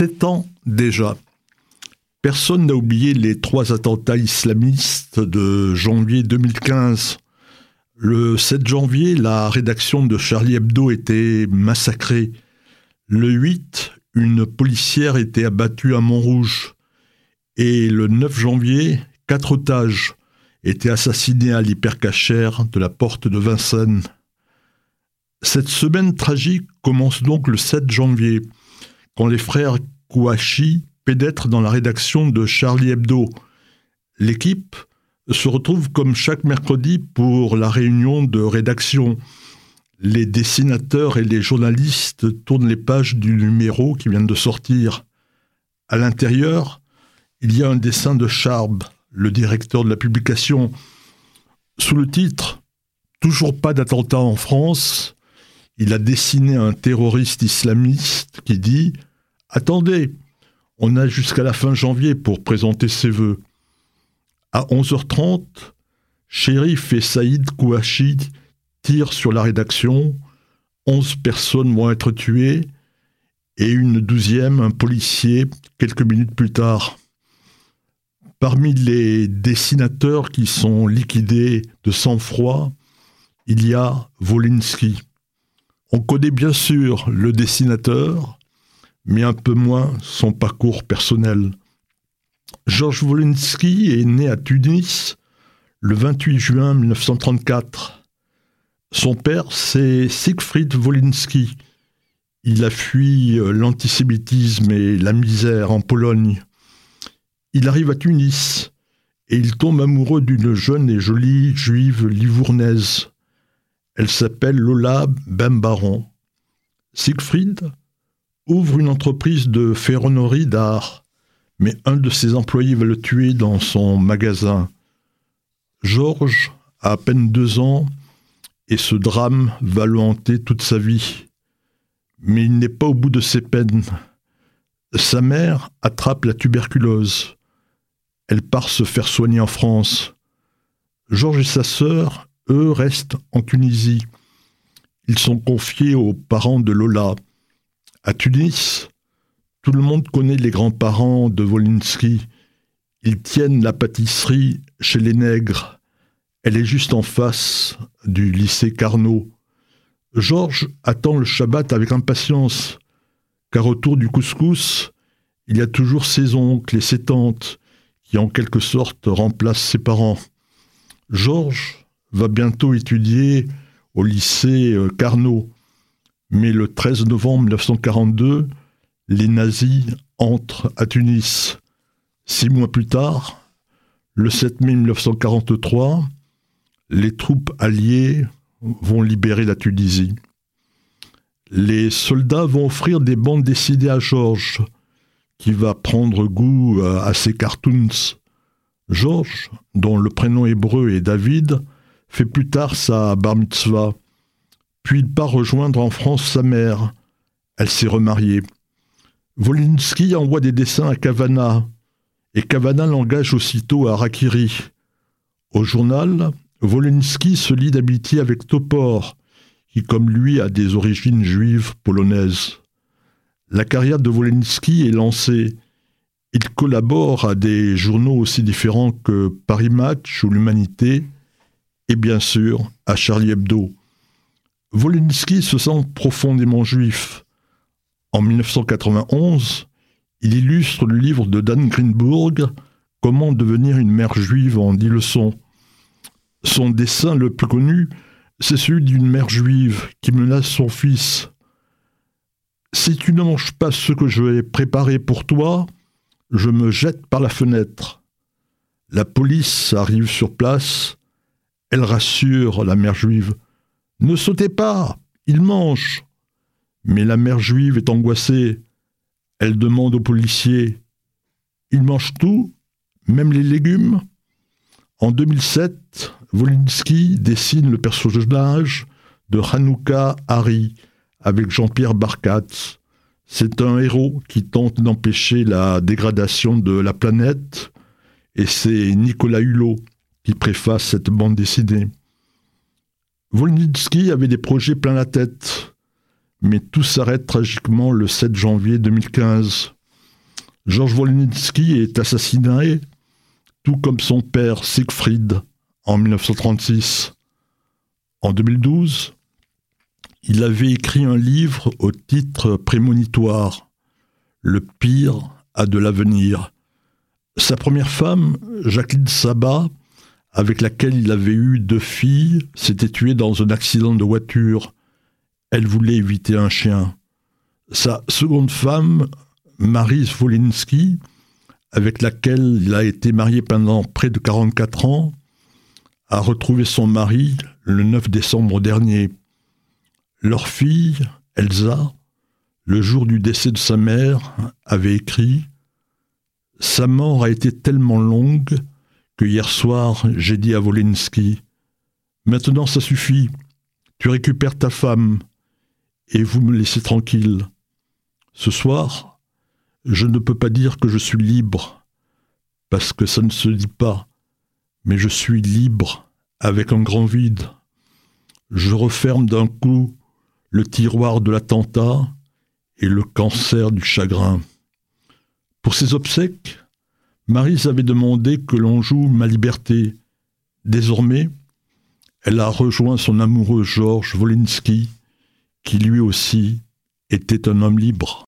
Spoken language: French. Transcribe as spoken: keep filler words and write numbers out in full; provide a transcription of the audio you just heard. sept ans déjà, personne n'a oublié les trois attentats islamistes de janvier deux mille quinze. Le sept janvier, la rédaction de Charlie Hebdo était massacrée. Le huit, une policière était abattue à Montrouge. Et le neuf janvier, quatre otages étaient assassinés à l'hypercachère de la porte de Vincennes. Cette semaine tragique commence donc le sept janvier, quand les frères Kouachi pénètrent dans la rédaction de Charlie Hebdo. L'équipe se retrouve comme chaque mercredi pour la réunion de rédaction. Les dessinateurs et les journalistes tournent les pages du numéro qui vient de sortir. À l'intérieur, il y a un dessin de Charb, le directeur de la publication. Sous le titre « Toujours pas d'attentat en France », il a dessiné un terroriste islamiste qui dit « Attendez, on a jusqu'à la fin janvier pour présenter ses vœux ». À onze heures trente, Shérif et Saïd Kouachi tirent sur la rédaction. Onze personnes vont être tuées et une douzième, un policier, quelques minutes plus tard. Parmi les dessinateurs qui sont liquidés de sang-froid, il y a Wolinski. On connaît bien sûr le dessinateur, mais un peu moins son parcours personnel. Georges Wolinski est né à Tunis le vingt-huit juin mille neuf cent trente-quatre. Son père, c'est Siegfried Wolinski. Il a fui l'antisémitisme et la misère en Pologne. Il arrive à Tunis et il tombe amoureux d'une jeune et jolie juive livournaise. Elle s'appelle Lola Bembaron. Siegfried ouvre une entreprise de ferronnerie d'art, mais un de ses employés va le tuer dans son magasin. Georges a à peine deux ans, et ce drame va le hanter toute sa vie. Mais il n'est pas au bout de ses peines. Sa mère attrape la tuberculose. Elle part se faire soigner en France. Georges et sa sœur, eux, restent en Tunisie. Ils sont confiés aux parents de Lola. À Tunis, tout le monde connaît les grands-parents de Wolinski. Ils tiennent la pâtisserie chez les nègres. Elle est juste en face du lycée Carnot. Georges attend le Shabbat avec impatience, car autour du couscous, il y a toujours ses oncles et ses tantes qui en quelque sorte remplacent ses parents. Georges va bientôt étudier au lycée Carnot, mais le treize novembre mille neuf cent quarante-deux, les nazis entrent à Tunis. Six mois plus tard, le sept mai mille neuf cent quarante-trois, les troupes alliées vont libérer la Tunisie. Les soldats vont offrir des bandes dessinées à Georges, qui va prendre goût à ses cartoons. Georges, dont le prénom hébreu est David, fait plus tard sa bar mitzvah. Puis il part rejoindre en France sa mère. Elle s'est remariée. Wolinski envoie des dessins à Cavanna, et Cavanna l'engage aussitôt à Rakiri. Au journal, Wolinski se lie d'amitié avec Topor, qui, comme lui, a des origines juives polonaises. La carrière de Wolinski est lancée. Il collabore à des journaux aussi différents que Paris Match ou l'Humanité, et bien sûr à Charlie Hebdo. Wolinski se sent profondément juif. En mille neuf cent quatre-vingt-onze, il illustre le livre de Dan Greenberg, « Comment devenir une mère juive » en dix leçons. Son dessin le plus connu, c'est celui d'une mère juive qui menace son fils. « Si tu ne manges pas ce que je vais préparer pour toi, je me jette par la fenêtre. » La police arrive sur place. Elle rassure la mère juive. « Ne sautez pas, il mange !» Mais la mère juive est angoissée. Elle demande aux policiers « Il mange tout, même les légumes ?» En deux mille sept, Wolinski dessine le personnage de Hanouka Harry avec Jean-Pierre Barkatz. C'est un héros qui tente d'empêcher la dégradation de la planète, et c'est Nicolas Hulot qui préface cette bande dessinée. Wolinski avait des projets plein la tête, mais tout s'arrête tragiquement le sept janvier deux mille quinze. Georges Wolinski est assassiné, tout comme son père Siegfried, en mille neuf cent trente-six. En deux mille douze, il avait écrit un livre au titre prémonitoire, « Le pire a de l'avenir ». Sa première femme, Jacqueline Sabat, avec laquelle il avait eu deux filles, s'était tuée dans un accident de voiture. Elle voulait éviter un chien. Sa seconde femme, Maryse Wolinski, avec laquelle il a été marié pendant près de quarante-quatre ans, a retrouvé son mari le neuf décembre dernier. Leur fille, Elsa, le jour du décès de sa mère, avait écrit « Sa mort a été tellement longue que hier soir j'ai dit à Wolinski « Maintenant ça suffit, tu récupères ta femme et vous me laissez tranquille. Ce soir, je ne peux pas dire que je suis libre, parce que ça ne se dit pas, mais je suis libre avec un grand vide. Je referme d'un coup le tiroir de l'attentat et le cancer du chagrin. » Pour ses obsèques, Maryse avait demandé que l'on joue Ma liberté. Désormais, elle a rejoint son amoureux Georges Wolinski, qui lui aussi était un homme libre.